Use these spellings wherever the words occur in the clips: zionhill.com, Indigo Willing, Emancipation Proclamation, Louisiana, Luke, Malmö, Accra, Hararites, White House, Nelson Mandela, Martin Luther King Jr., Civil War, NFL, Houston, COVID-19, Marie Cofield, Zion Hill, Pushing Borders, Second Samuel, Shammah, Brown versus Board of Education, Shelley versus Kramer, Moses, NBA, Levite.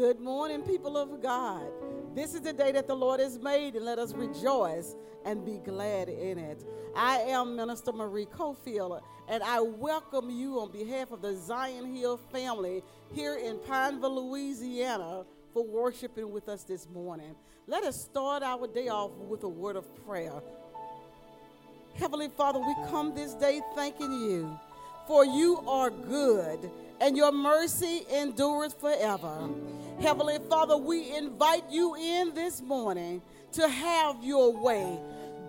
Good morning, people of God. This is the day that the Lord has made, and let us rejoice and be glad in it. I am Minister Marie Cofield, and I welcome you on behalf of the Zion Hill family here in Pineville, Louisiana, for worshiping with us this morning. Let us start our day off with a word of prayer. Heavenly Father, we come this day thanking you, for you are good, and your mercy endures forever. Heavenly Father, we invite you in this morning to have your way.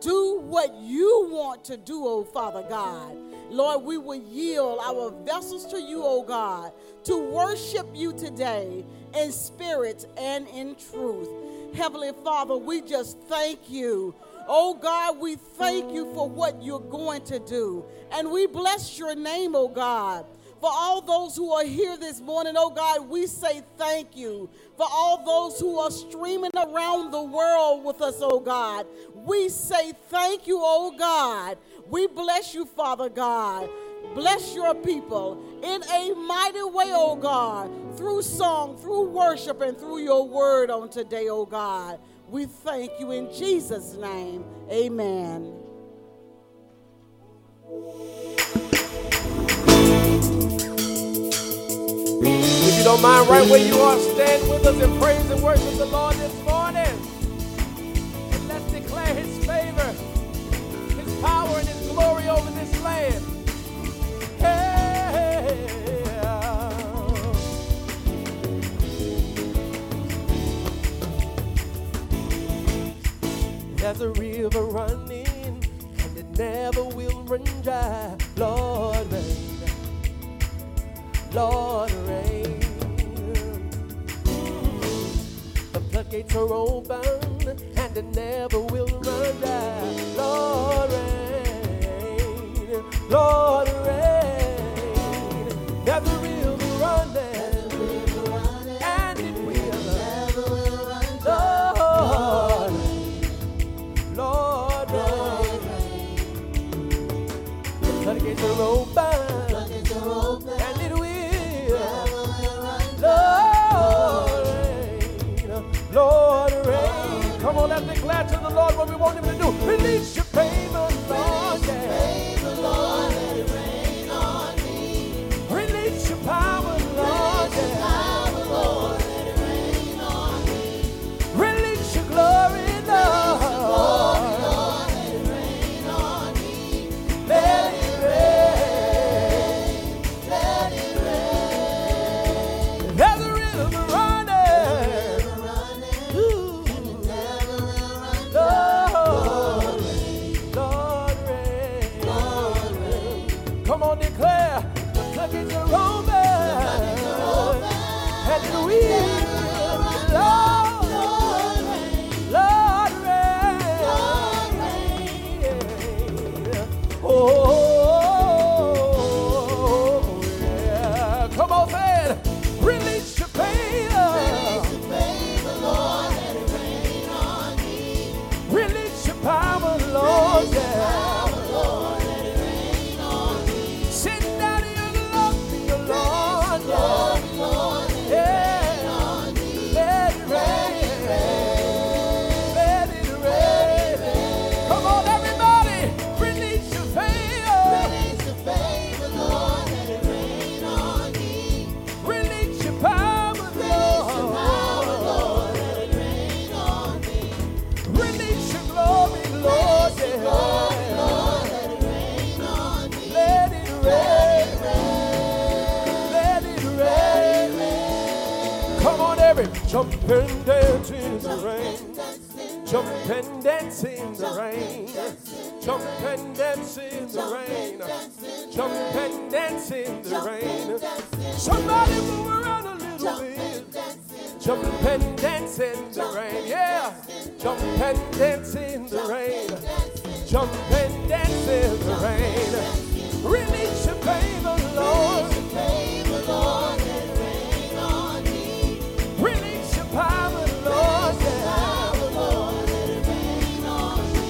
Do what you want to do, oh Father God. Lord, we will yield our vessels to you, oh God, to worship you today in spirit and in truth. Heavenly Father, we just thank you. Oh God, we thank you for what you're going to do. And we bless your name, oh God. For all those who are here this morning, oh God, we say thank you. For all those who are streaming around the world with us, oh God, we say thank you, oh God. We bless you, Father God. Bless your people in a mighty way, oh God, through song, through worship, and through your word on today, oh God. We thank you in Jesus' name. Amen. If you don't mind, right where you are, stand with us and praise and worship the Lord this morning. And let's declare his favor, his power, and his glory over this land. Hey. There's a river running, and it never will run dry. Lord, rain. Lord, rain. The floodgates are open, and it never will run dry. Lord, rain. Lord, rain. There's a river running. Floodgates are open, and it will. Lord, Lord, rain. Come on, let's declare to the Lord what we want him to do. Release your favor, Lord. Release your favor, Lord. Let it rain on me. Release your power, Lord. Release your power, Lord. Let it rain on me. Release your glory, Lord. Jump and dance in the rain. Jump and dance in the rain. Jump and dance in the rain. Jump and dance in the rain. Somebody move around a little bit. Jump and dance in the rain. Yeah. Jump and dance in the rain. Jump and dance in the rain. Release your favor, Lord. Release your favor, Lord. Power, Lord, yeah. Lord, let it rain on me.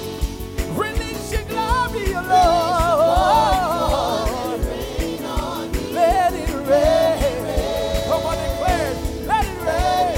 Release your glory, your Lord. Let it rain on me. Let it rain. Come on, declare it. Let it rain.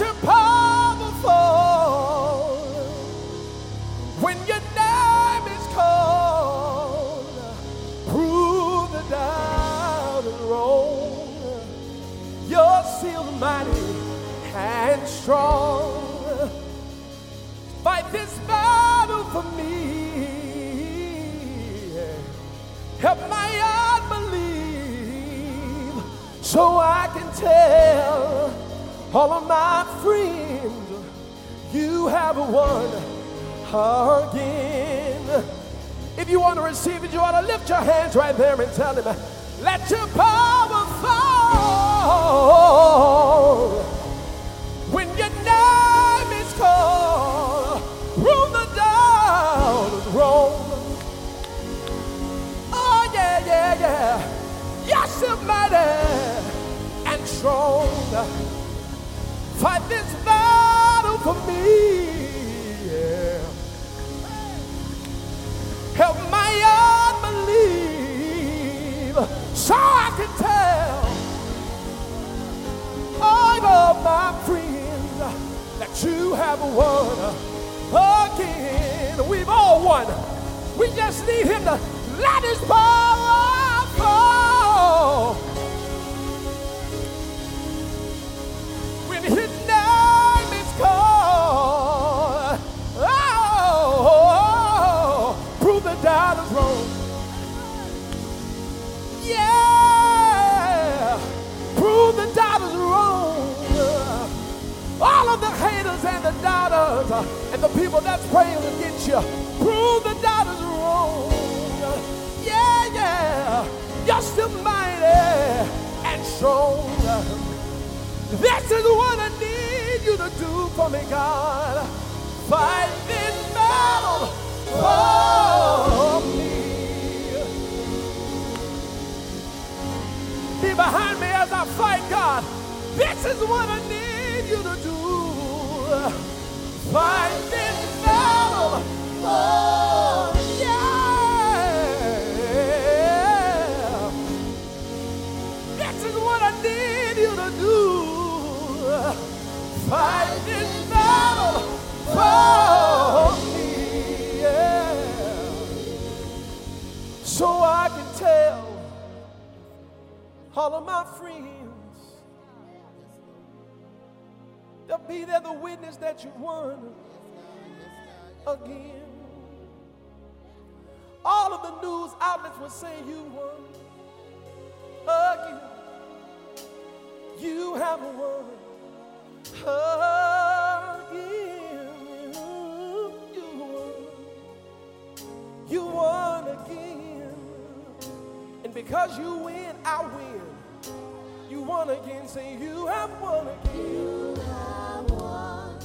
such a powerful when your name is called. Prove the doubt and wrong. You're still mighty and strong. Fight this battle for me. Help my unbelief so I can tell all of my friends you have won again. If you want to receive it, you ought to lift your hands right there and tell him, let your power fall. When your name is called, rule the down is wrong. Oh, yeah, yeah, yeah. You're so mighty and strong. Fight this battle for me. Yeah. Help my unbelief so I can tell all of my friends that you have won again. We've all won. We just need him to let his power fall. When his name is called, oh, prove the doubt is wrong. Yeah, prove the doubt is wrong. All of the haters and the doubters and the people that's praying against you, prove the doubt is wrong. Yeah, yeah, you're still mighty and strong. This is what I need you to do for me, God. Fight this battle for me. Be behind me as I fight, God. This is what I need you to do. Fight this battle for me. Yeah. This is what I need you to do. Fight this battle for me, yeah. So I can tell all of my friends, they'll be there the witness that you won again. All of the news outlets will say you won again. You have won again. You won again. And because you win, I win. You won again. Say you have won again. You have won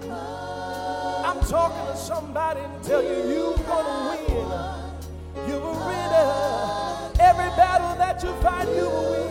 again. I'm talking to somebody and tell you you're gonna win. You're a winner. Every battle that you fight, you will win.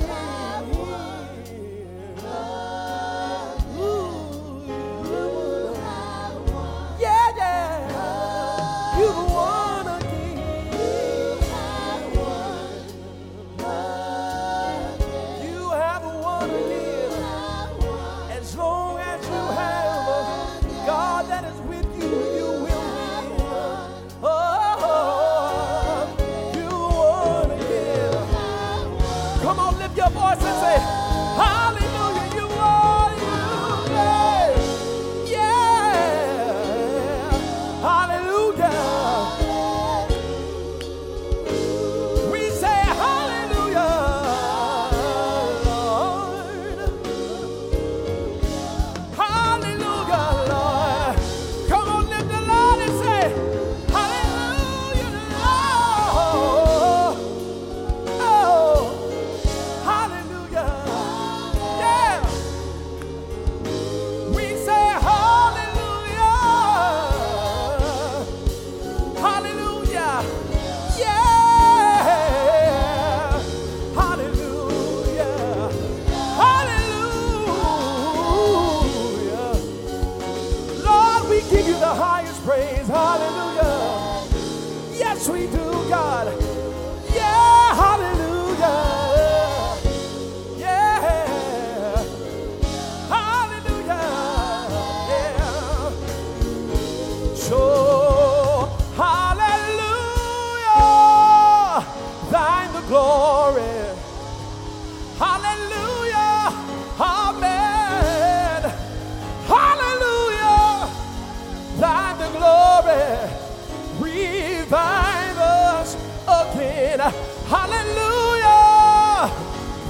Hallelujah,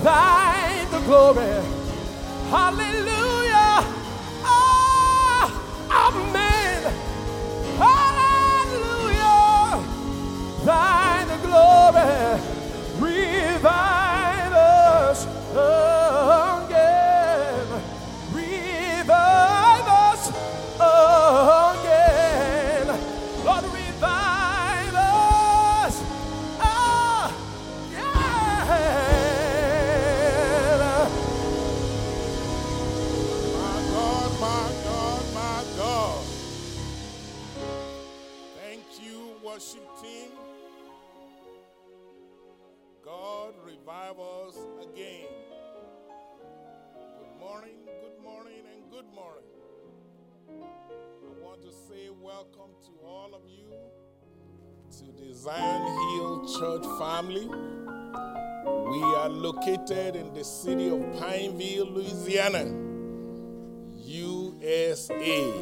thine the glory. Hallelujah, amen. Hallelujah, thine the glory. Revive us again. Revive us again. Lord, revive us again. My God, my God, my God. Thank you, worship team. God, revive us again. Good morning, and good morning. I want to say welcome to all of you to the Zion Hill Church family. We are located in the city of Pineville, Louisiana, USA.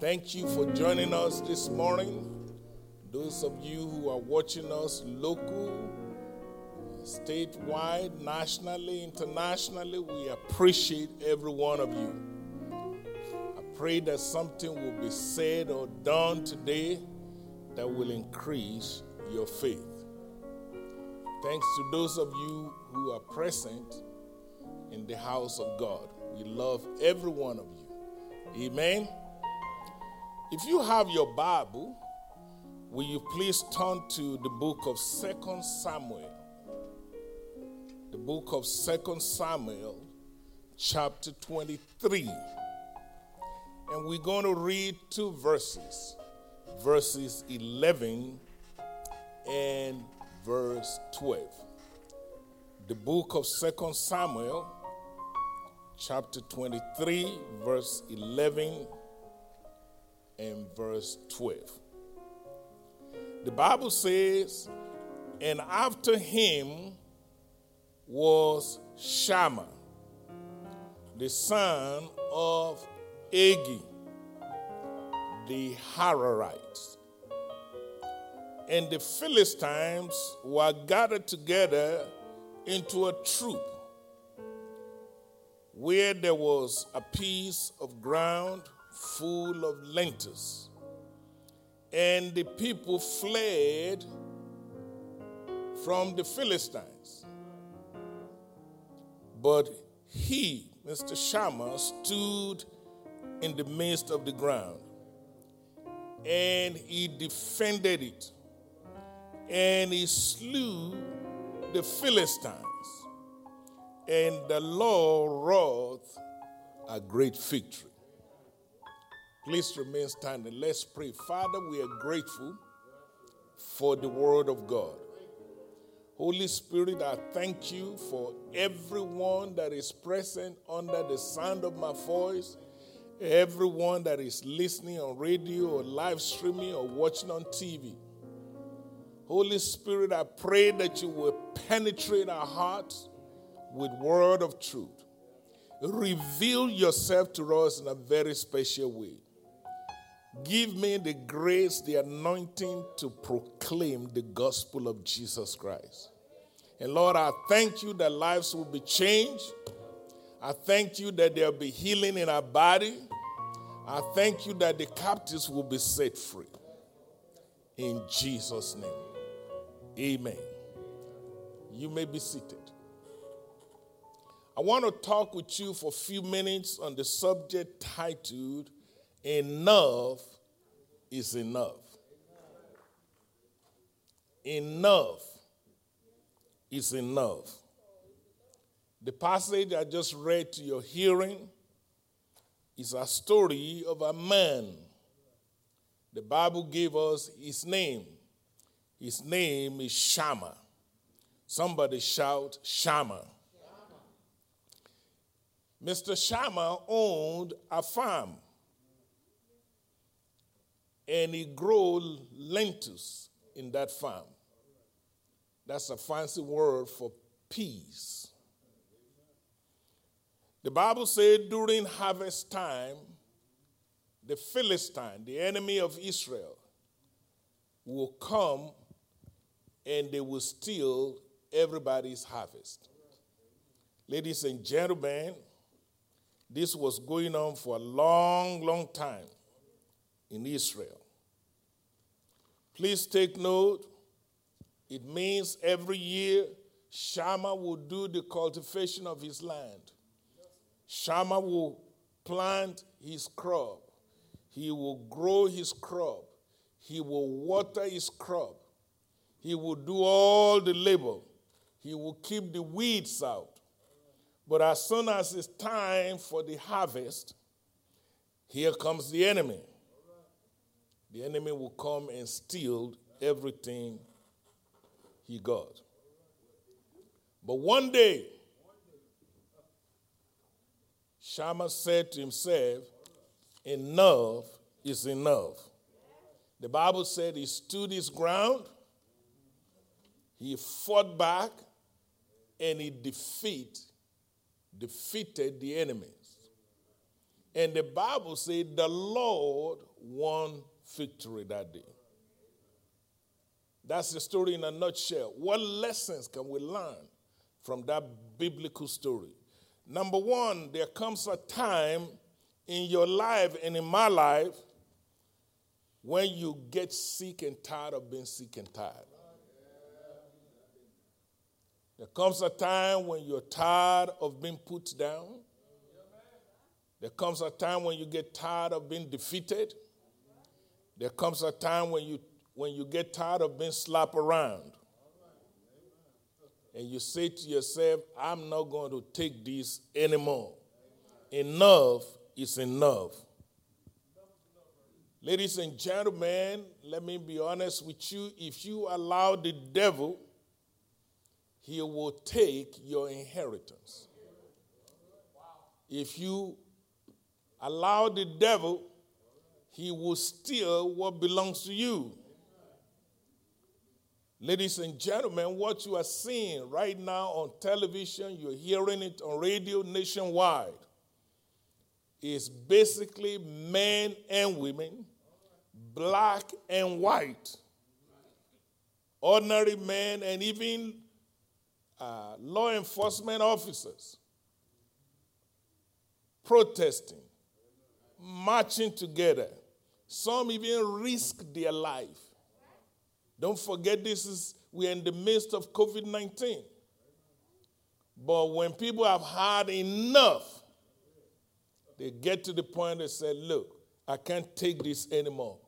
Thank you for joining us this morning. Those of you who are watching us local, statewide, nationally, internationally, we appreciate every one of you. I pray that something will be said or done today that will increase your faith. Thanks to those of you who are present in the house of God. We love every one of you. Amen. If you have your Bible, will you please turn to the book of Second Samuel? The book of 2 Samuel, chapter 23. And we're going to read two verses, verses 11 and verse 12. The book of 2 Samuel, chapter 23, verse 11 and verse 12. The Bible says, and after him was Shammah, the son of Agee, the Hararites. And the Philistines were gathered together into a troop where there was a piece of ground full of lentils. And the people fled from the Philistines. But he, Mr. Shammah, stood in the midst of the ground, and he defended it, and he slew the Philistines, and the Lord wrought a great victory. Please remain standing. Let's pray. Father, we are grateful for the word of God. Holy Spirit, I thank you for everyone that is present under the sound of my voice, everyone that is listening on radio or live streaming or watching on TV. Holy Spirit, I pray that you will penetrate our hearts with word of truth. Reveal yourself to us in a very special way. Give me the grace, the anointing to proclaim the gospel of Jesus Christ. And Lord, I thank you that lives will be changed. I thank you that there will be healing in our body. I thank you that the captives will be set free. In Jesus' name, amen. You may be seated. I want to talk with you for a few minutes on the subject titled, Enough is enough. Enough is enough. The passage I just read to your hearing is a story of a man. The Bible gave us his name. His name is Shammah. Somebody shout, Shammah. Mr. Shammah owned a farm. And he grows lentils in that farm. That's a fancy word for peas. The Bible said during harvest time, the Philistine, the enemy of Israel, will come and they will steal everybody's harvest. Ladies and gentlemen, this was going on for a long, long time in Israel. Please take note, it means every year Shammah will do the cultivation of his land. Shammah will plant his crop. He will grow his crop. He will water his crop. He will do all the labor. He will keep the weeds out. But as soon as it's time for the harvest, here comes the enemy. The enemy will come and steal everything he got. But one day, Shammah said to himself, enough is enough. The Bible said he stood his ground, he fought back, and he defeated the enemies. And the Bible said the Lord won victory that day. That's the story in a nutshell. What lessons can we learn from that biblical story? Number one, there comes a time in your life and in my life when you get sick and tired of being sick and tired. There comes a time when you're tired of being put down. There comes a time when you get tired of being defeated. There comes a time when you get tired of being slapped around. And you say to yourself, I'm not going to take this anymore. Enough is enough. Ladies and gentlemen, let me be honest with you. If you allow the devil, he will take your inheritance. If you allow the devil, he will steal what belongs to you. Ladies and gentlemen, what you are seeing right now on television, you're hearing it on radio nationwide, is basically men and women, black and white, ordinary men, and even law enforcement officers protesting, marching together. Some even risk their life. Don't forget, we're in the midst of COVID-19. But when people have had enough, they get to the point they say, look, I can't take this anymore.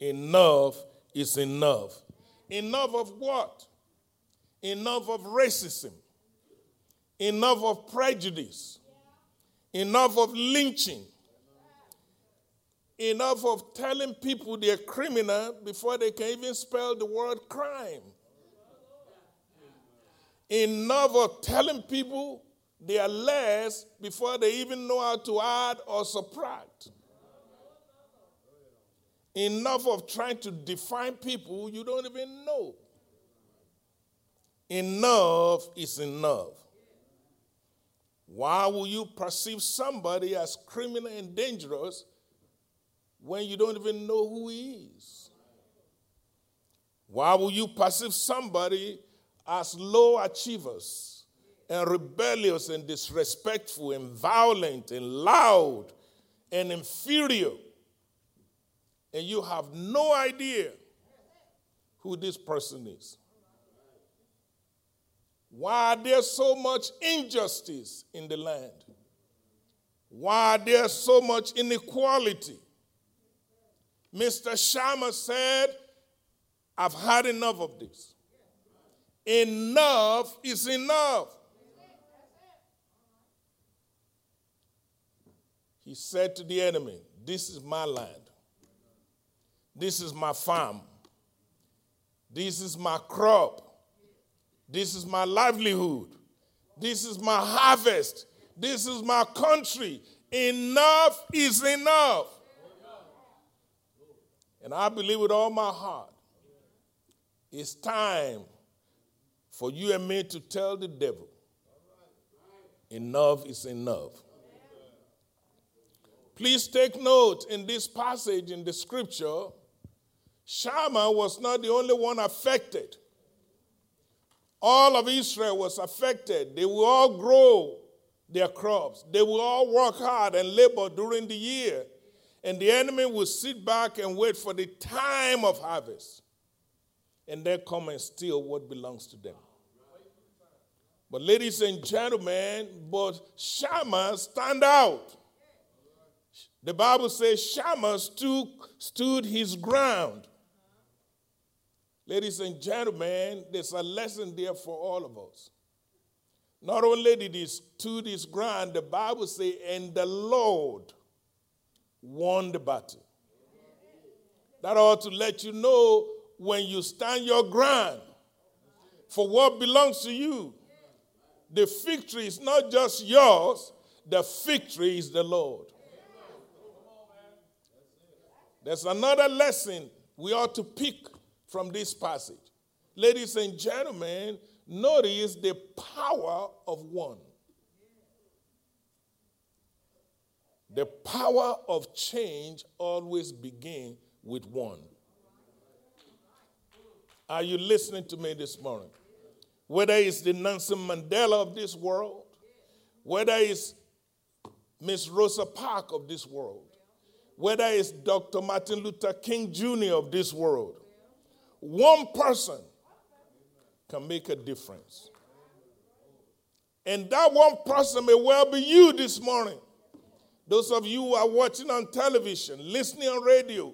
Enough is enough. Enough of what? Enough of racism. Enough of prejudice. Enough of lynching. Enough of telling people they're criminal before they can even spell the word crime. Enough of telling people they are less before they even know how to add or subtract. Enough of trying to define people you don't even know. Enough is enough. Why will you perceive somebody as criminal and dangerous when you don't even know who he is? Why will you perceive somebody as low achievers and rebellious and disrespectful and violent and loud and inferior, and you have no idea who this person is? Why are there so much injustice in the land? Why are there so much inequality? Mr. Shammah said, I've had enough of this. Enough is enough. He said to the enemy, this is my land. This is my farm. This is my crop. This is my livelihood. This is my harvest. This is my country. Enough is enough. And I believe with all my heart, it's time for you and me to tell the devil, enough is enough. Please take note in this passage in the scripture, Shammah was not the only one affected All of Israel was affected. They will all grow their crops. They will all work hard and labor during the year. And the enemy will sit back and wait for the time of harvest. And they come and steal what belongs to them. But ladies and gentlemen, but Shammah stand out. The Bible says Shammah stood his ground. Ladies and gentlemen, there's a lesson there for all of us. Not only did he stood his ground, the Bible says, and the Lord won the battle. That ought to let you know when you stand your ground for what belongs to you. The victory is not just yours, the victory is the Lord. There's another lesson we ought to pick from this passage. Ladies and gentlemen, notice the power of one. The power of change always begins with one. Are you listening to me this morning? Whether it's the Nelson Mandela of this world, whether it's Miss Rosa Parks of this world, whether it's Dr. Martin Luther King Jr. of this world, one person can make a difference. And that one person may well be you this morning. Those of you who are watching on television, listening on radio,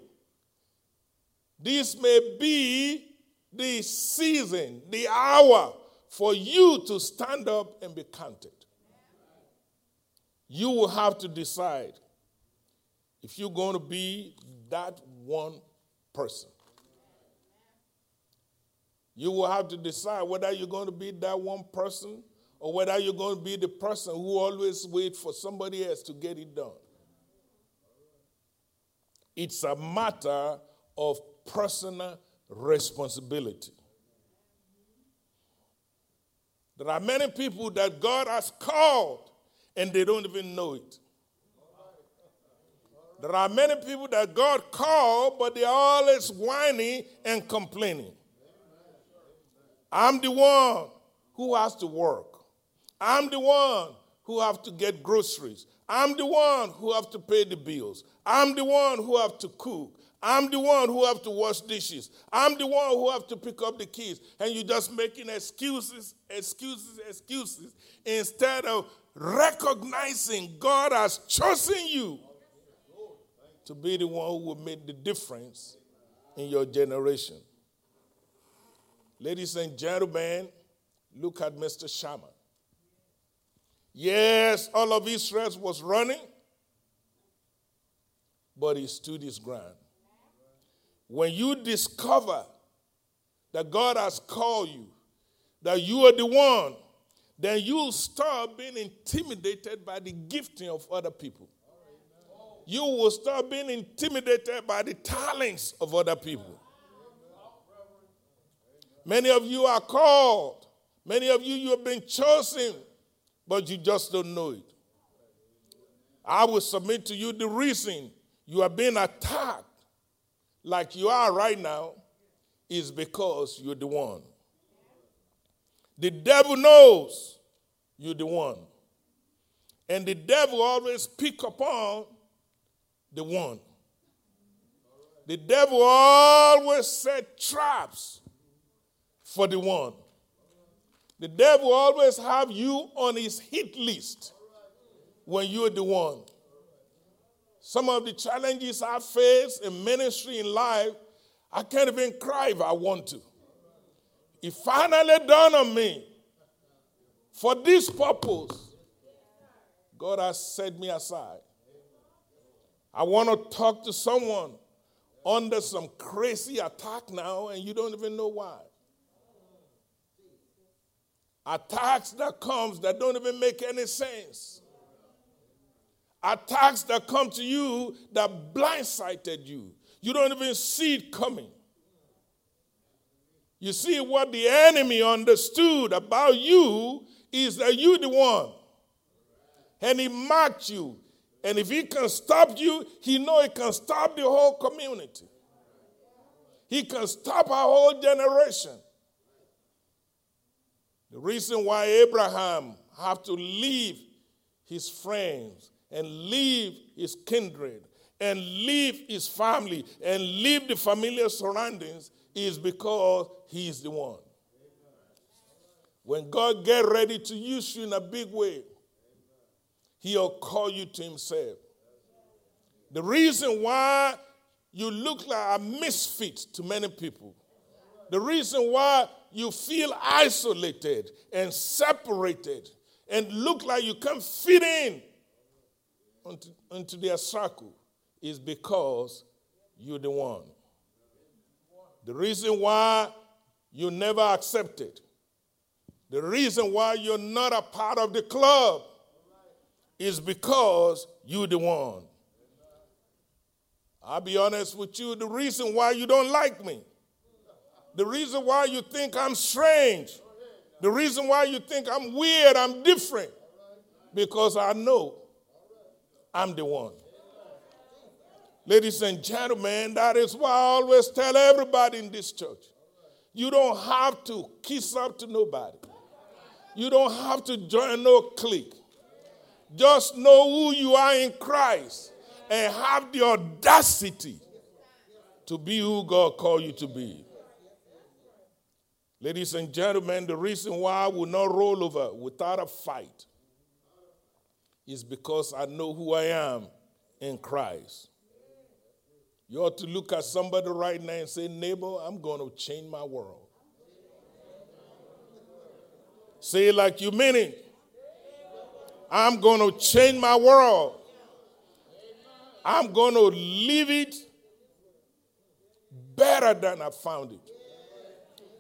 this may be the season, the hour for you to stand up and be counted. You will have to decide if you're going to be that one person. You will have to decide whether you're going to be that one person or whether you're going to be the person who always waits for somebody else to get it done. It's a matter of personal responsibility. There are many people that God has called and they don't even know it. There are many people that God called, but they're always whining and complaining. I'm the one who has to work. I'm the one who have to get groceries. I'm the one who have to pay the bills. I'm the one who have to cook. I'm the one who have to wash dishes. I'm the one who have to pick up the kids. And you're just making excuses instead of recognizing God has chosen you to be the one who will make the difference in your generation. Ladies and gentlemen, look at Mr. Shammah. Yes, all of Israel was running, but he stood his ground. When you discover that God has called you, that you are the one, then you'll stop being intimidated by the gifting of other people. You will stop being intimidated by the talents of other people. Many of you are called. Many of you have been chosen, but you just don't know it. I will submit to you the reason you are being attacked like you are right now is because you're the one. The devil knows you're the one. And the devil always picks upon the one. The devil always set traps for the one. The devil always have you on his hit list when you're the one. Some of the challenges I face in ministry in life, I can't even cry if I want to. It finally dawned on me. For this purpose, God has set me aside. I want to talk to someone under some crazy attack now, and you don't even know why. Attacks that comes that don't even make any sense. Attacks that come to you that blindsided you. You don't even see it coming. You see, what the enemy understood about you is that you're the one. And he marked you. And if he can stop you, he knows he can stop the whole community. He can stop our whole generation. The reason why Abraham had to leave his friends and leave his kindred and leave his family and leave the familiar surroundings is because he is the one. When God gets ready to use you in a big way, he'll call you to himself. The reason why you look like a misfit to many people, the reason why you feel isolated and separated and look like you can't fit in into their circle is because you're the one. The reason why you never accepted, the reason why you're not a part of the club is because you're the one. I'll be honest with you, the reason why you don't like me, the reason why you think I'm strange, the reason why you think I'm weird, I'm different, because I know I'm the one. Ladies and gentlemen, that is why I always tell everybody in this church, you don't have to kiss up to nobody. You don't have to join no clique. Just know who you are in Christ and have the audacity to be who God called you to be. Ladies and gentlemen, the reason why I will not roll over without a fight is because I know who I am in Christ. You ought to look at somebody right now and say, neighbor, I'm going to change my world. Say it like you mean it. I'm going to change my world. I'm going to leave it better than I found it.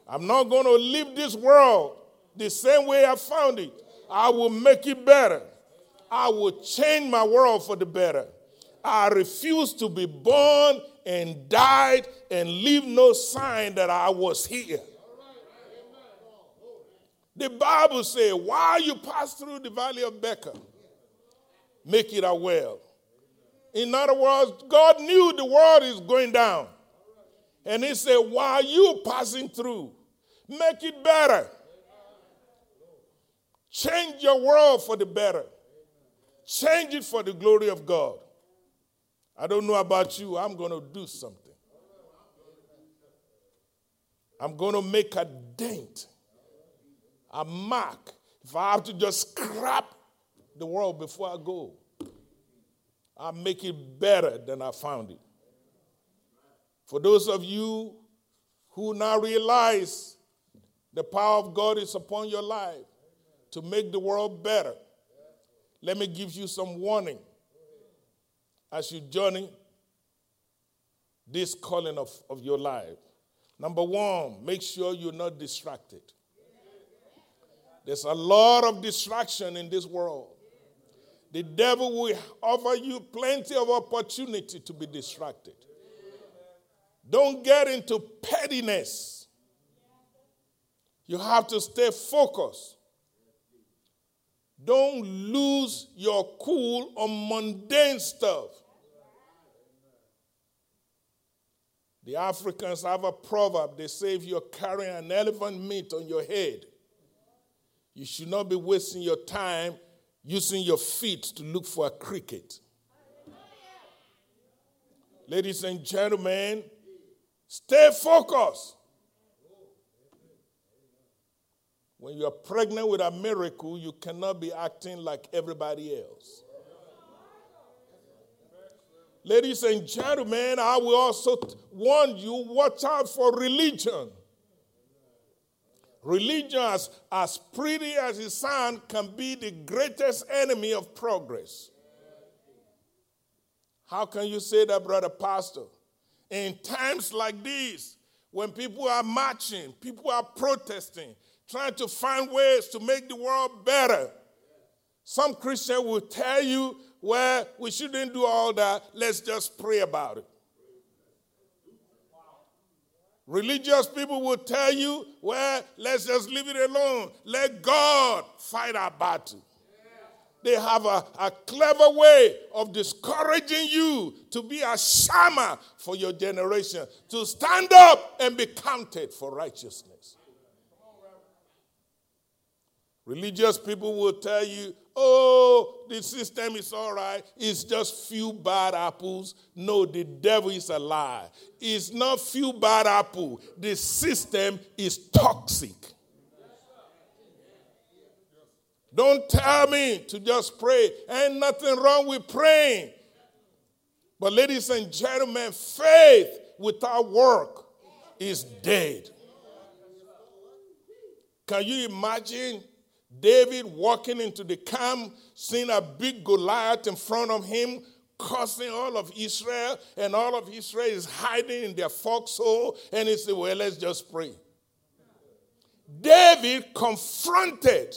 I'm not going to leave this world the same way I found it. I will make it better. I will change my world for the better. I refuse to be born and died and leave no sign that I was here. The Bible says, while you pass through the valley of Becca, make it a well. In other words, God knew the world is going down. And he said, while you're passing through, make it better. Change your world for the better. Change it for the glory of God. I don't know about you, I'm going to do something. I'm going to make a dent, a mark. If I have to just scrap the world before I go, I'll make it better than I found it. For those of you who now realize the power of God is upon your life to make the world better, let me give you some warning as you journey this calling of your life. Number one, make sure you're not distracted. There's a lot of distraction in this world. The devil will offer you plenty of opportunity to be distracted. Don't get into pettiness. You have to stay focused. Don't lose your cool on mundane stuff. The Africans have a proverb. They say if you're carrying an elephant meat on your head, you should not be wasting your time using your feet to look for a cricket. Ladies and gentlemen, stay focused. When you are pregnant with a miracle, you cannot be acting like everybody else. Ladies and gentlemen, I will also warn you, watch out for religion. Religion, as pretty as it sounds, can be the greatest enemy of progress. How can you say that, brother pastor? In times like these, when people are marching, people are protesting, trying to find ways to make the world better, some Christian will tell you, well, we shouldn't do all that. Let's just pray about it. Religious people will tell you, well, let's just leave it alone. Let God fight our battle. They have a clever way of discouraging you to be a shammah for your generation, to stand up and be counted for righteousness. Religious people will tell you, oh, the system is all right. It's just few bad apples. No, the devil is a lie. It's not few bad apples. The system is toxic. Don't tell me to just pray. Ain't nothing wrong with praying. But ladies and gentlemen, faith without work is dead. Can you imagine David walking into the camp, seeing a big Goliath in front of him, cursing all of Israel, and all of Israel is hiding in their foxhole, and he said, well, let's just pray. David confronted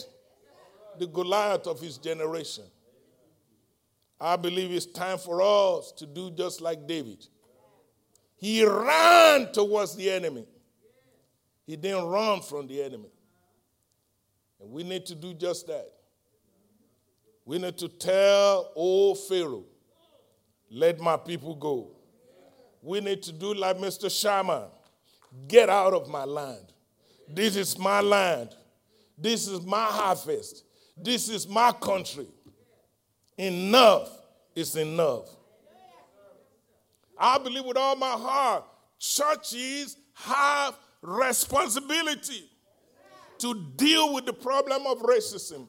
the Goliath of his generation. I believe it's time for us to do just like David. He ran towards the enemy. He didn't run from the enemy. And we need to do just that. We need to tell old Pharaoh, let my people go. We need to do like Mr. Shammah. Get out of my land. This is my land. This is my harvest. This is my country. Enough is enough. I believe with all my heart, churches have responsibility to deal with the problem of racism.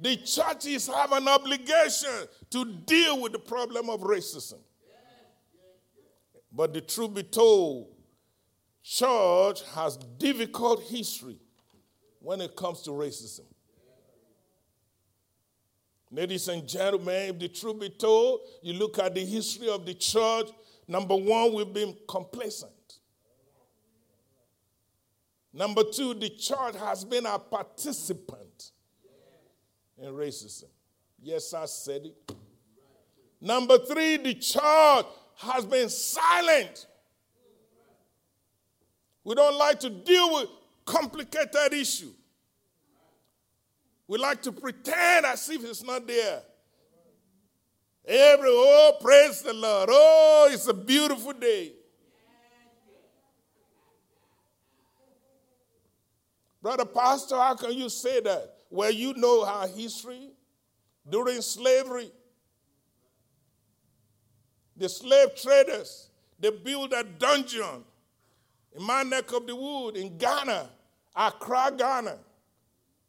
The churches have an obligation to deal with the problem of racism. But the truth be told, church has difficult history when it comes to racism. Ladies and gentlemen, if the truth be told, you look at the history of the church, number one, we've been complacent. Number two, the church has been a participant in racism. Yes, I said it. Number three, the church has been silent. We don't like to deal with complicated issues. We like to pretend as if it's not there. Oh, praise the Lord. Oh, it's a beautiful day. Brother Pastor, how can you say that? Well, you know our history during slavery. The slave traders, they built a dungeon in my neck of the wood in Ghana, Accra, Ghana.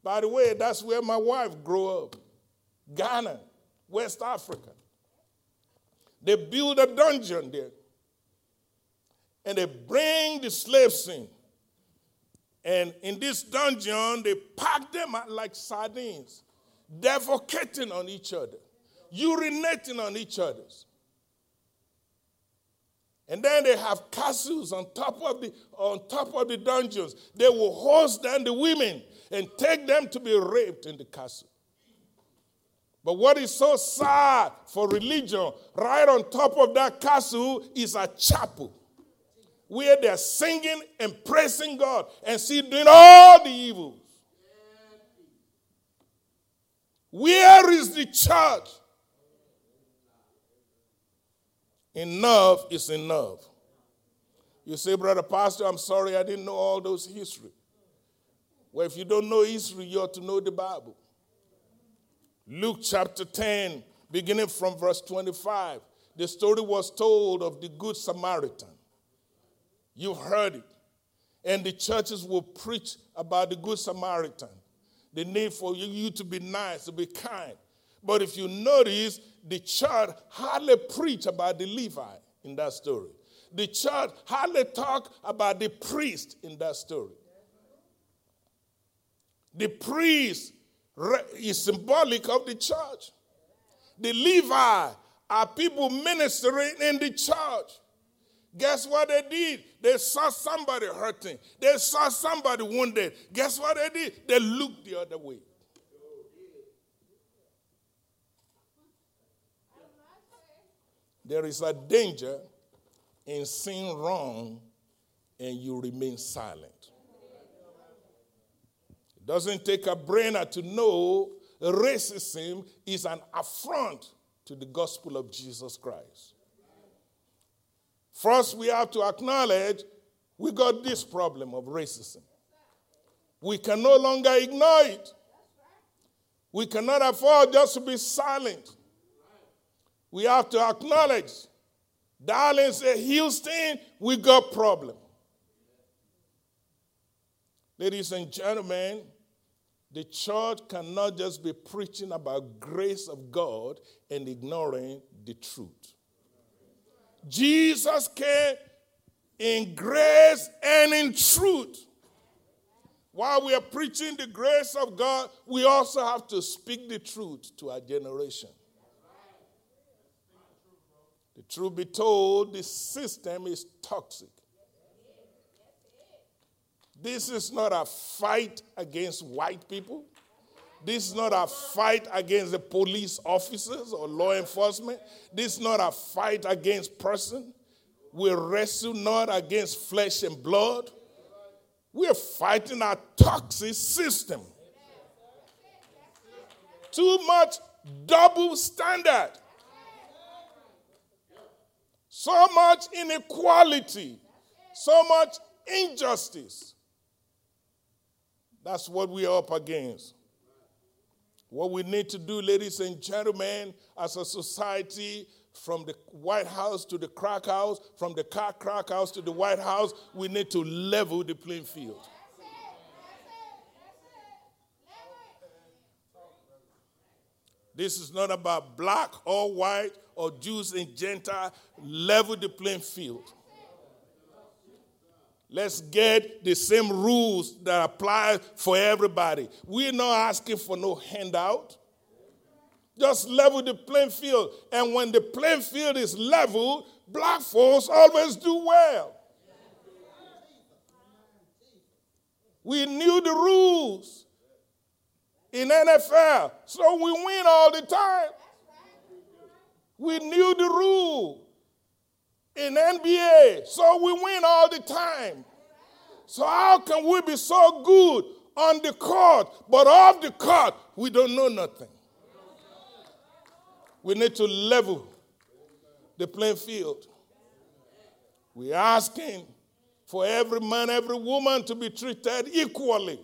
By the way, that's where my wife grew up, Ghana, West Africa. They built a dungeon there, and they bring the slaves in. And in this dungeon, they packed them out like sardines, defecating on each other, urinating on each other. And then they have castles on top of the dungeons. They will host down the women and take them to be raped in the castle. But what is so sad for religion, right on top of that castle is a chapel, where they're singing and praising God and see doing all the evils. Where is the church? Enough is enough. You say, Brother Pastor, I'm sorry I didn't know all those history. Well, if you don't know history, you ought to know the Bible. Luke chapter 10, beginning from verse 25, the story was told of the Good Samaritan. You've heard it. And the churches will preach about the Good Samaritan, the need for you to be nice, to be kind. But if you notice, the church hardly preached about the Levite in that story. The church hardly talked about the priest in that story. The priest is symbolic of the church. The Levite are people ministering in the church. Guess what they did? They saw somebody hurting. They saw somebody wounded. Guess what they did? They looked the other way. There is a danger in seeing wrong and you remain silent. It doesn't take a brainer to know racism is an affront to the gospel of Jesus Christ. First, we have to acknowledge we got this problem of racism. We can no longer ignore it. We cannot afford just to be silent. We have to acknowledge. Darling said, Houston, we got a problem. Ladies and gentlemen, the church cannot just be preaching about grace of God and ignoring the truth. Jesus came in grace and in truth. While we are preaching the grace of God, we also have to speak the truth to our generation. The truth be told, the system is toxic. This is not a fight against white people. This is not a fight against the police officers or law enforcement. This is not a fight against person. We wrestle not against flesh and blood. We are fighting a toxic system. Too much double standard. So much inequality. So much injustice. That's what we are up against. What we need to do, ladies and gentlemen, as a society, from the White House to the crack house, from the crack house to the White House, we need to level the playing field. That's it. That's it. This is not about black or white or Jews and Gentile. Level the playing field. Let's get the same rules that apply for everybody. We're not asking for no handout. Just level the playing field. And when the playing field is leveled, black folks always do well. We knew the rules in NFL, so we win all the time. We knew the rule in NBA, so we win all the time. So how can we be so good on the court, but off the court, we don't know nothing? We need to level the playing field. We're asking for every man, every woman to be treated equally.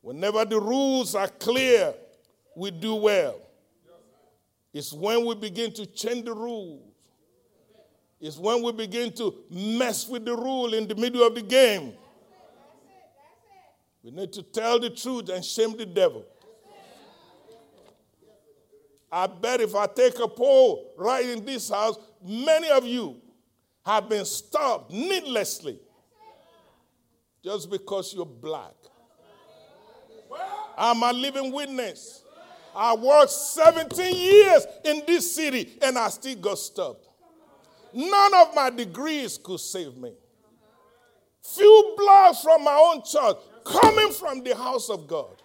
Whenever the rules are clear, we do well. It's when we begin to change the rules. It's when we begin to mess with the rule in the middle of the game. We need to tell the truth and shame the devil. I bet if I take a poll right in this house, many of you have been stopped needlessly just because you're black. I'm a living witness. I worked 17 years in this city and I still got stopped. None of my degrees could save me. Few blocks from my own church, coming from the house of God.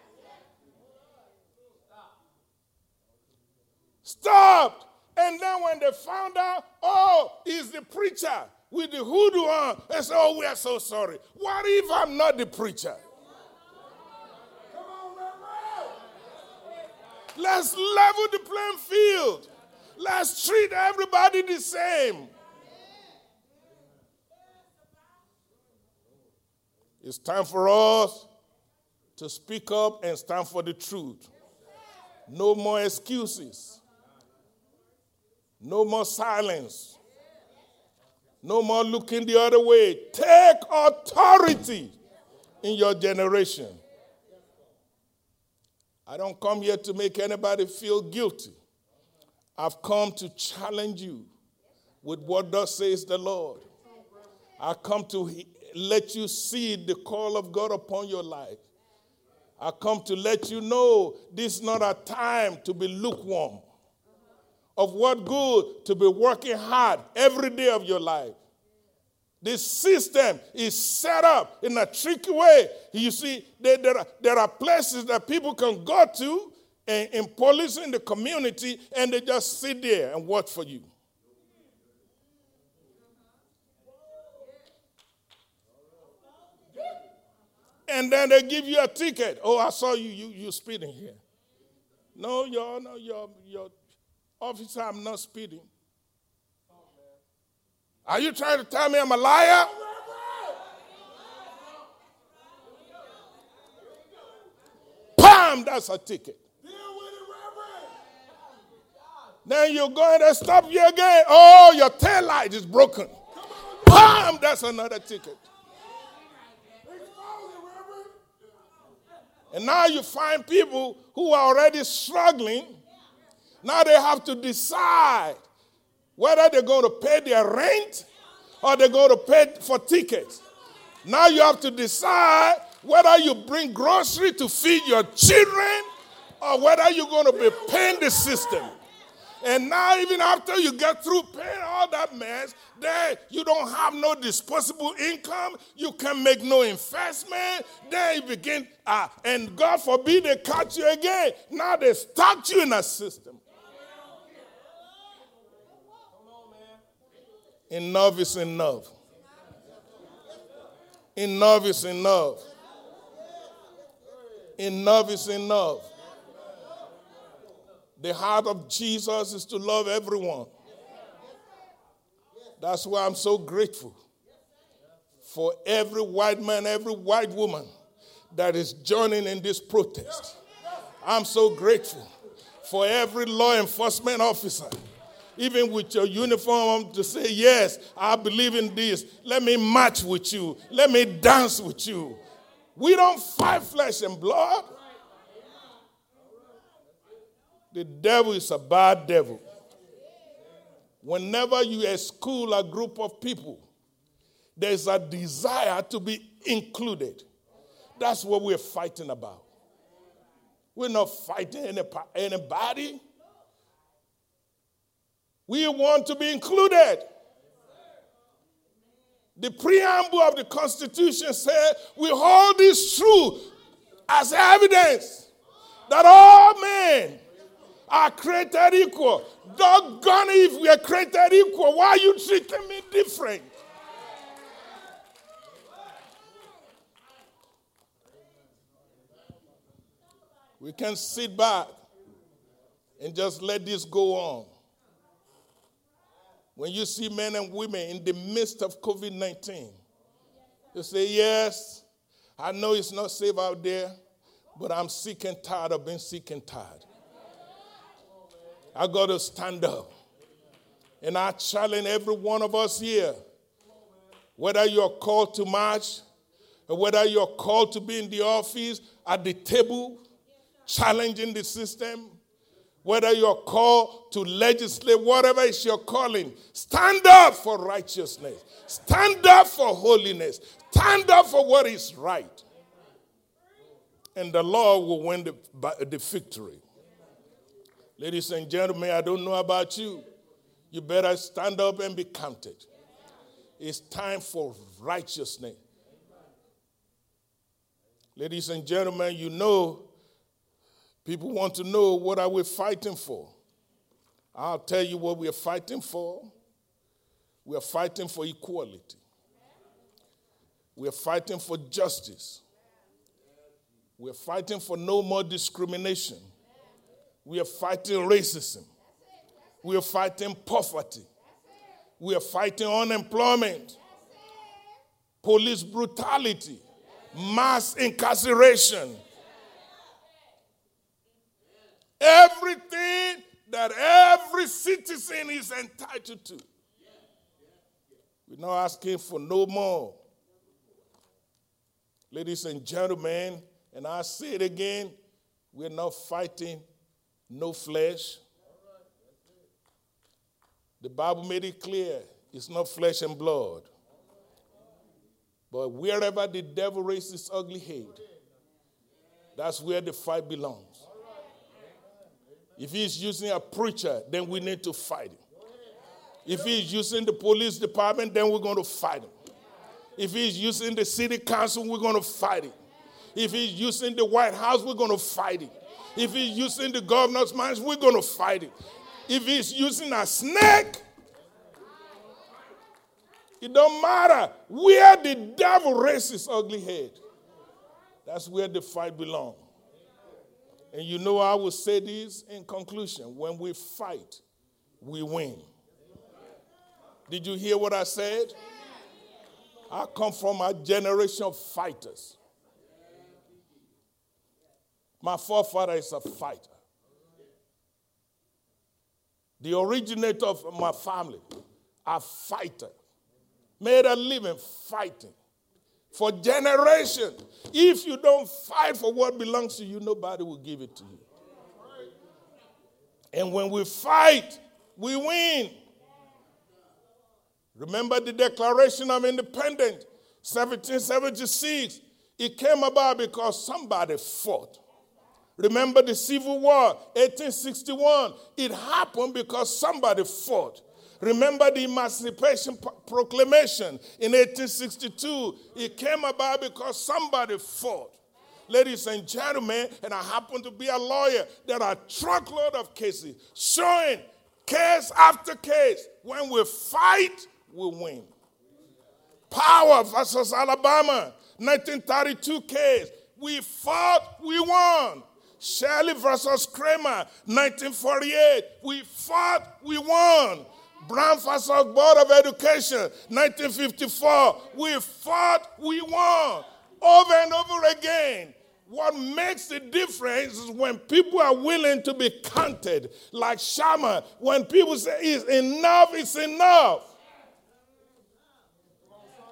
Stopped. And then when they found out, oh, it's the preacher with the hoodoo on, they said, oh, we are so sorry. What if I'm not the preacher? Come on, let's level the playing field. Let's treat everybody the same. It's time for us to speak up and stand for the truth. No more excuses. No more silence. No more looking the other way. Take authority in your generation. I don't come here to make anybody feel guilty. I've come to challenge you with what thus says the Lord. I come to let you see the call of God upon your life. I come to let you know this is not a time to be lukewarm. Of what good to be working hard every day of your life. This system is set up in a tricky way. You see, there are places that people can go to in police in the community, and they just sit there and work for you. And then they give you a ticket. Oh, I saw you speeding here. No, you're officer, I'm not speeding. Are you trying to tell me I'm a liar? Bam, that's a ticket. Deal with it, Reverend. Then you go and they stop you again. Oh, your tail light is broken. Bam, that's another ticket. And now you find people who are already struggling. Now they have to decide whether they're going to pay their rent or they're going to pay for tickets. Now you have to decide whether you bring grocery to feed your children or whether you're going to be paying the system. And now even after you get through paying all that mess, then you don't have no disposable income. You can make no investment. Then you begin, and God forbid they catch you again. Now they stuck you in a system. Enough is enough. Enough is enough. Enough is enough. The heart of Jesus is to love everyone. That's why I'm so grateful for every white man, every white woman that is joining in this protest. I'm so grateful for every law enforcement officer, even with your uniform, to say, yes, I believe in this. Let me march with you. Let me dance with you. We don't fight flesh and blood. The devil is a bad devil. Whenever you exclude a group of people, there's a desire to be included. That's what we're fighting about. We're not fighting anybody. We want to be included. The preamble of the Constitution said, we hold this true as evidence that all men are created equal. Doggone it, if we are created equal, why are you treating me different? We can sit back and just let this go on. When you see men and women in the midst of COVID-19, you say, yes, I know it's not safe out there, but I'm sick and tired of being sick and tired. I got to stand up. And I challenge every one of us here, whether you're called to march or whether you're called to be in the office, at the table, challenging the system, whether you're called to legislate, whatever is your calling, stand up for righteousness. Stand up for holiness. Stand up for what is right. And the Lord will win the victory. Ladies and gentlemen, I don't know about you. You better stand up and be counted. It's time for righteousness. Ladies and gentlemen, you know, people want to know, what are we fighting for? I'll tell you what we are fighting for. We are fighting for equality. We are fighting for justice. We are fighting for no more discrimination. We are fighting racism. We are fighting poverty. We are fighting unemployment, police brutality, mass incarceration. Everything that every citizen is entitled to. We're not asking for no more. Ladies and gentlemen, and I say it again, we're not fighting no flesh. The Bible made it clear, it's not flesh and blood. But wherever the devil raises ugly head, that's where the fight belongs. If he's using a preacher, then we need to fight him. If he's using the police department, then we're going to fight him. If he's using the city council, we're going to fight him. If he's using the White House, we're going to fight him. If he's using the governor's minds, we're going to fight it. If he's using a snake, it don't matter. Where the devil raises his ugly head, that's where the fight belongs. And you know, I will say this in conclusion. When we fight, we win. Did you hear what I said? I come from a generation of fighters. My forefather is a fighter. The originator of my family, a fighter, made a living fighting for generations. If you don't fight for what belongs to you, nobody will give it to you. And when we fight, we win. Remember the Declaration of Independence, 1776. It came about because somebody fought. Remember the Civil War, 1861. It happened because somebody fought. Remember the Emancipation Proclamation in 1862. It came about because somebody fought. Ladies and gentlemen, and I happen to be a lawyer, there are a truckload of cases showing case after case. When we fight, we win. Powell versus Alabama, 1932 case. We fought, we won. Shelley versus Kramer, 1948. We fought, we won. Brown versus Board of Education, 1954. We fought, we won. Over and over again. What makes the difference is when people are willing to be counted, like Shammah, when people say, it's enough, it's enough.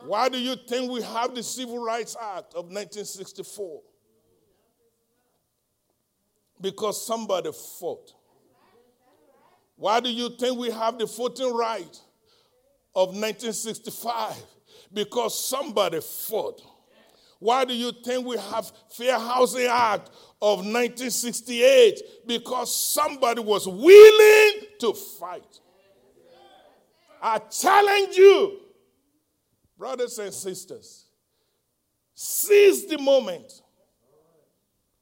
Why do you think we have the Civil Rights Act of 1964? Because somebody fought. Why do you think we have the voting right of 1965? Because somebody fought. Why do you think we have Fair Housing Act of 1968? Because somebody was willing to fight. I challenge you, brothers and sisters, seize the moment.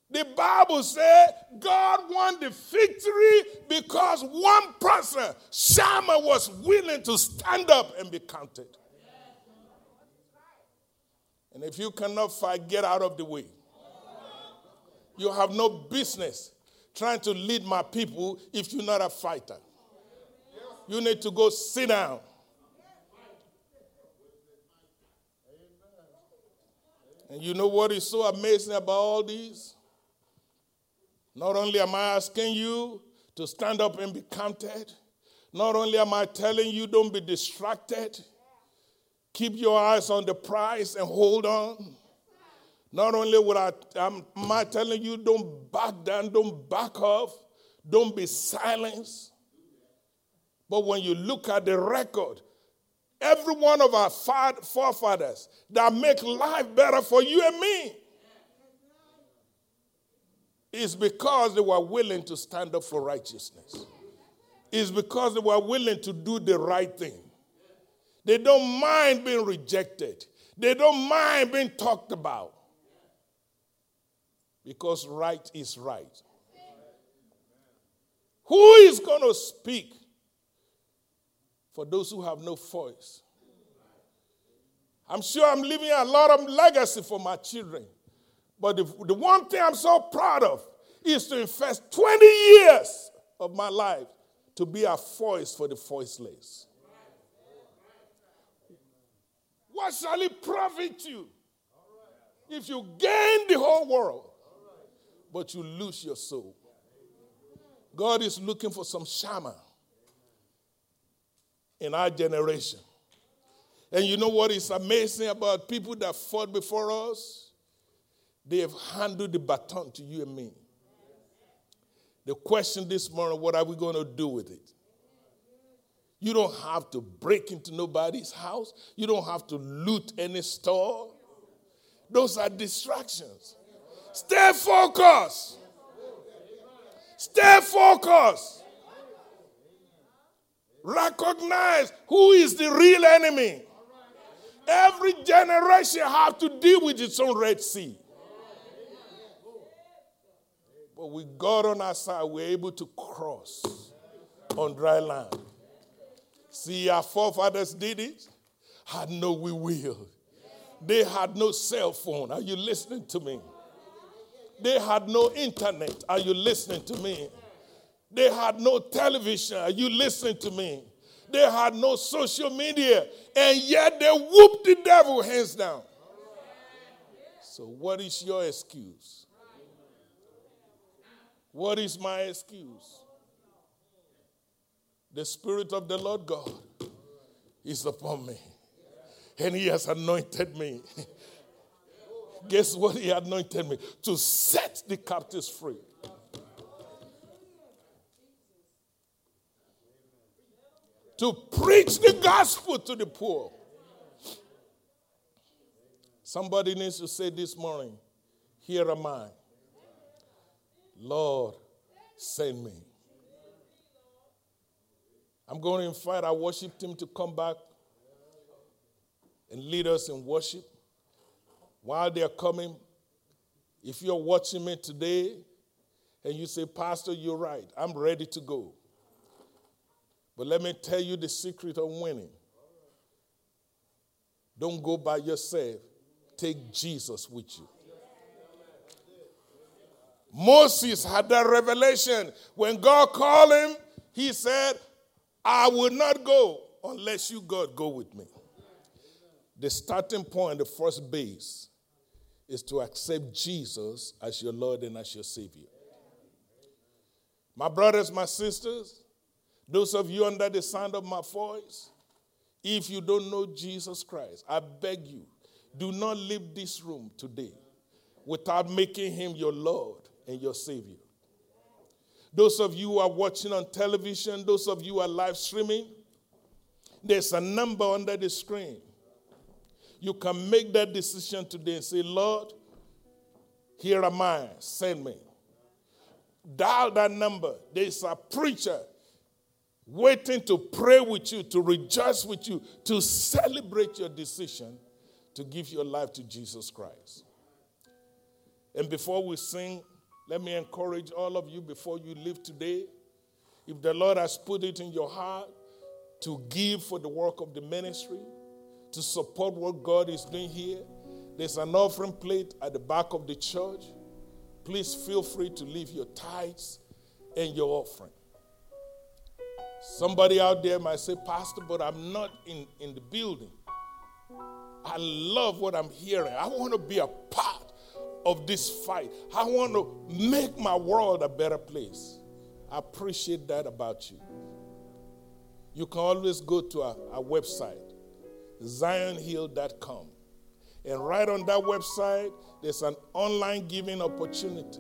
The Bible said God won the victory because one person, Shammah, was willing to stand up and be counted. And if you cannot fight, get out of the way. You have no business trying to lead my people if you're not a fighter. You need to go sit down. And you know what is so amazing about all these? Not only am I asking you to stand up and be counted, not only am I telling you don't be distracted, keep your eyes on the prize and hold on. Not only am I telling you don't back down, don't back off, don't be silenced, but when you look at the record, every one of our forefathers that make life better for you and me, it's because they were willing to stand up for righteousness. It's because they were willing to do the right thing. They don't mind being rejected. They don't mind being talked about. Because right is right. Who is going to speak for those who have no voice? I'm sure I'm leaving a lot of legacy for my children. But the one thing I'm so proud of is to invest 20 years of my life to be a voice for the voiceless. What shall it profit you if you gain the whole world, but you lose your soul? God is looking for some Shammah in our generation. And you know what is amazing about people that fought before us? They have handed the baton to you and me. The question this morning, what are we going to do with it? You don't have to break into nobody's house. You don't have to loot any store. Those are distractions. Stay focused. Stay focused. Recognize who is the real enemy. Every generation have to deal with its own Red Sea. But with God on our side, we're able to cross on dry land. See, our forefathers did it. I know we will. They had no cell phone. Are you listening to me? They had no internet. Are you listening to me? They had no television. Are you listening to me? They had no social media. And yet they whooped the devil hands down. So what is your excuse? What is my excuse? The Spirit of the Lord God is upon me, and He has anointed me. Guess what He anointed me? To set the captives free. To preach the gospel to the poor. Somebody needs to say this morning, here am I. Lord, send me. I'm going to invite our worship team to come back and lead us in worship. While they are coming, if you're watching me today and you say, Pastor, you're right, I'm ready to go. But let me tell you the secret of winning. Don't go by yourself. Take Jesus with you. Moses had that revelation. When God called him, he said, I will not go unless you, God, go with me. The starting point, the first base, is to accept Jesus as your Lord and as your Savior. My brothers, my sisters, those of you under the sound of my voice, if you don't know Jesus Christ, I beg you, do not leave this room today without making Him your Lord and your Savior. Those of you who are watching on television, those of you who are live streaming, there's a number under the screen. You can make that decision today and say, Lord, here am I, send me. Dial that number. There's a preacher waiting to pray with you, to rejoice with you, to celebrate your decision to give your life to Jesus Christ. And before we sing, let me encourage all of you before you leave today, if the Lord has put it in your heart to give for the work of the ministry, to support what God is doing here, there's an offering plate at the back of the church. Please feel free to leave your tithes and your offering. Somebody out there might say, Pastor, but I'm not in the building. I love what I'm hearing. I want to be a part of this fight. I want to make my world a better place. I appreciate that about you. You can always go to our website, zionhill.com. And right on that website, there's an online giving opportunity.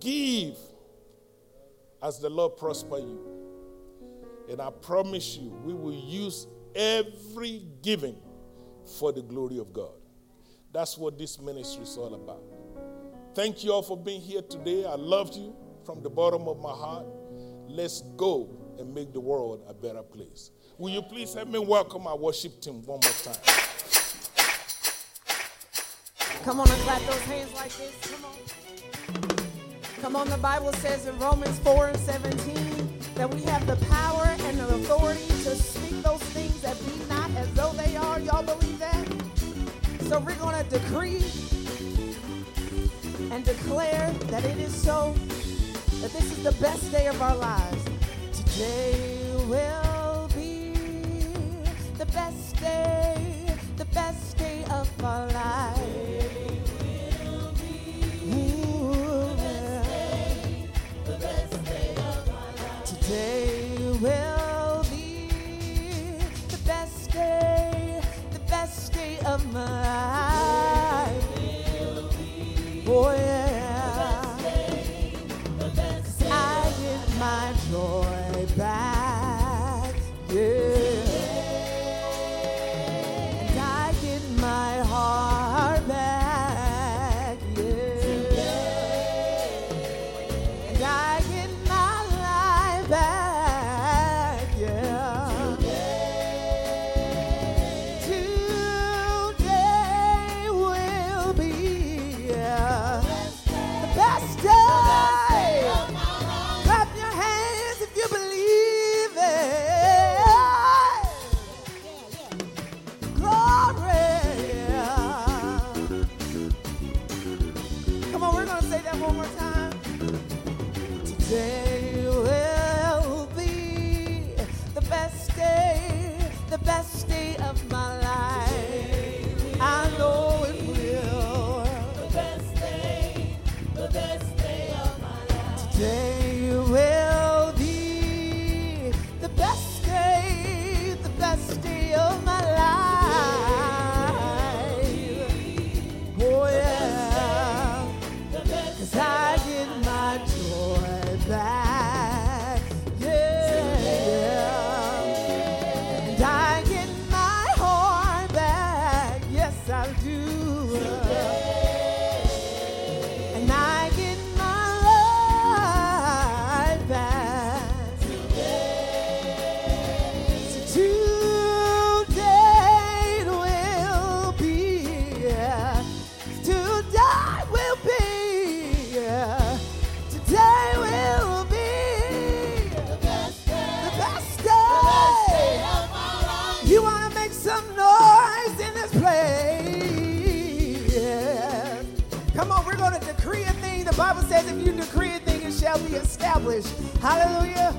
Give as the Lord prosper you. And I promise you, we will use every giving for the glory of God. That's what this ministry is all about. Thank you all for being here today. I loved you from the bottom of my heart. Let's go and make the world a better place. Will you please help me welcome our worship team one more time? Come on and clap those hands like this. Come on. Come on, the Bible says in Romans 4:17 that we have the power and the authority to speak those things that be not as though they are. Y'all believe that? So we're going to decree and declare that it is so, that this is the best day of our lives. Today will be the best day of our lives. Today will be the best day of our lives. Today will be the best day of my life. Oh yeah, I get my joy back, yeah, and I get my heart back, yeah, and I get my life back, yeah, today will be, yeah. Best day. Clap your hands if you believe it. Glory. Come on, we're going to say that one more time. Today will be the best day of my life. I know it will. The best day of my life. Today. Bible says if you decree a thing, it shall be established. Hallelujah.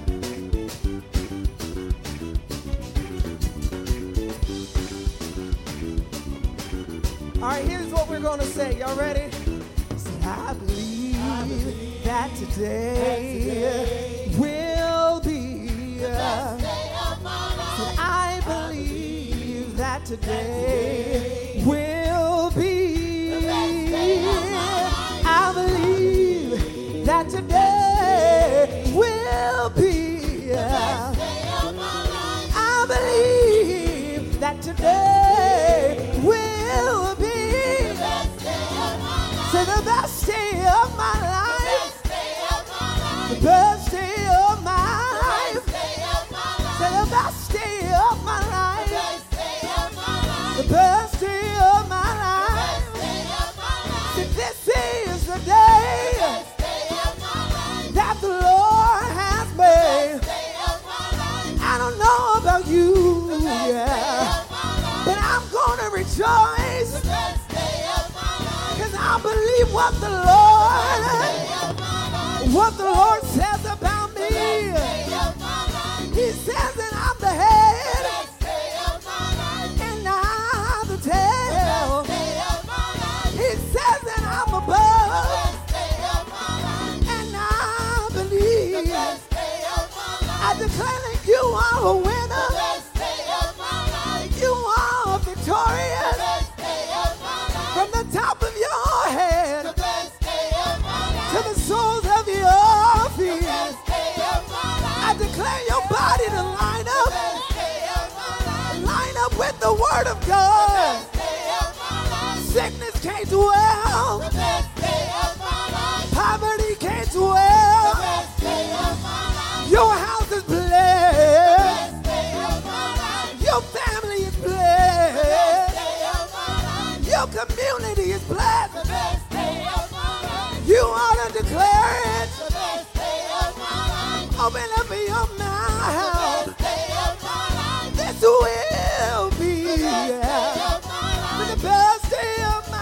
All right, here's what we're going to say. Y'all ready? Say, I believe that today will be the best day of my life. I believe that today will be the best day of my life. I believe that today will be the best day of my life. I believe that today will be the best day of my life. The best day of my life. The best day of my life. The best day of my life. This is the day that the Lord has made. I don't know about you, but I'm gonna rejoice. I believe what the Lord says about me. He says that I'm the head and not the tail. He says that I'm above, and I believe. I declare that you are a winner. You are victorious. From the top of your head to the soles of your feet, I declare your body to line up with the Word of God. Sickness can't dwell, poverty can't dwell. Your house is blessed, your family is blessed. Your community is blessed. The best day of my life. You ought to declare it. The best day of my life. Open up your mouth. The best day of my life. This will be the best day of my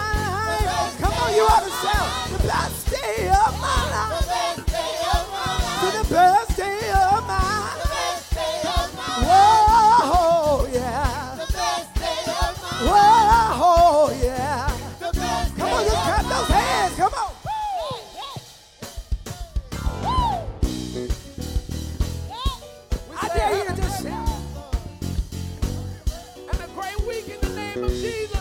life. Come on, you ought to shout. The best day of my life. The best day of my life. The best day of my life. Oh, yeah. The best day of my life. Oh, yeah. Come on, just clap those hands. Come on. Woo! I dare you to just shout. And a great week in the name of Jesus.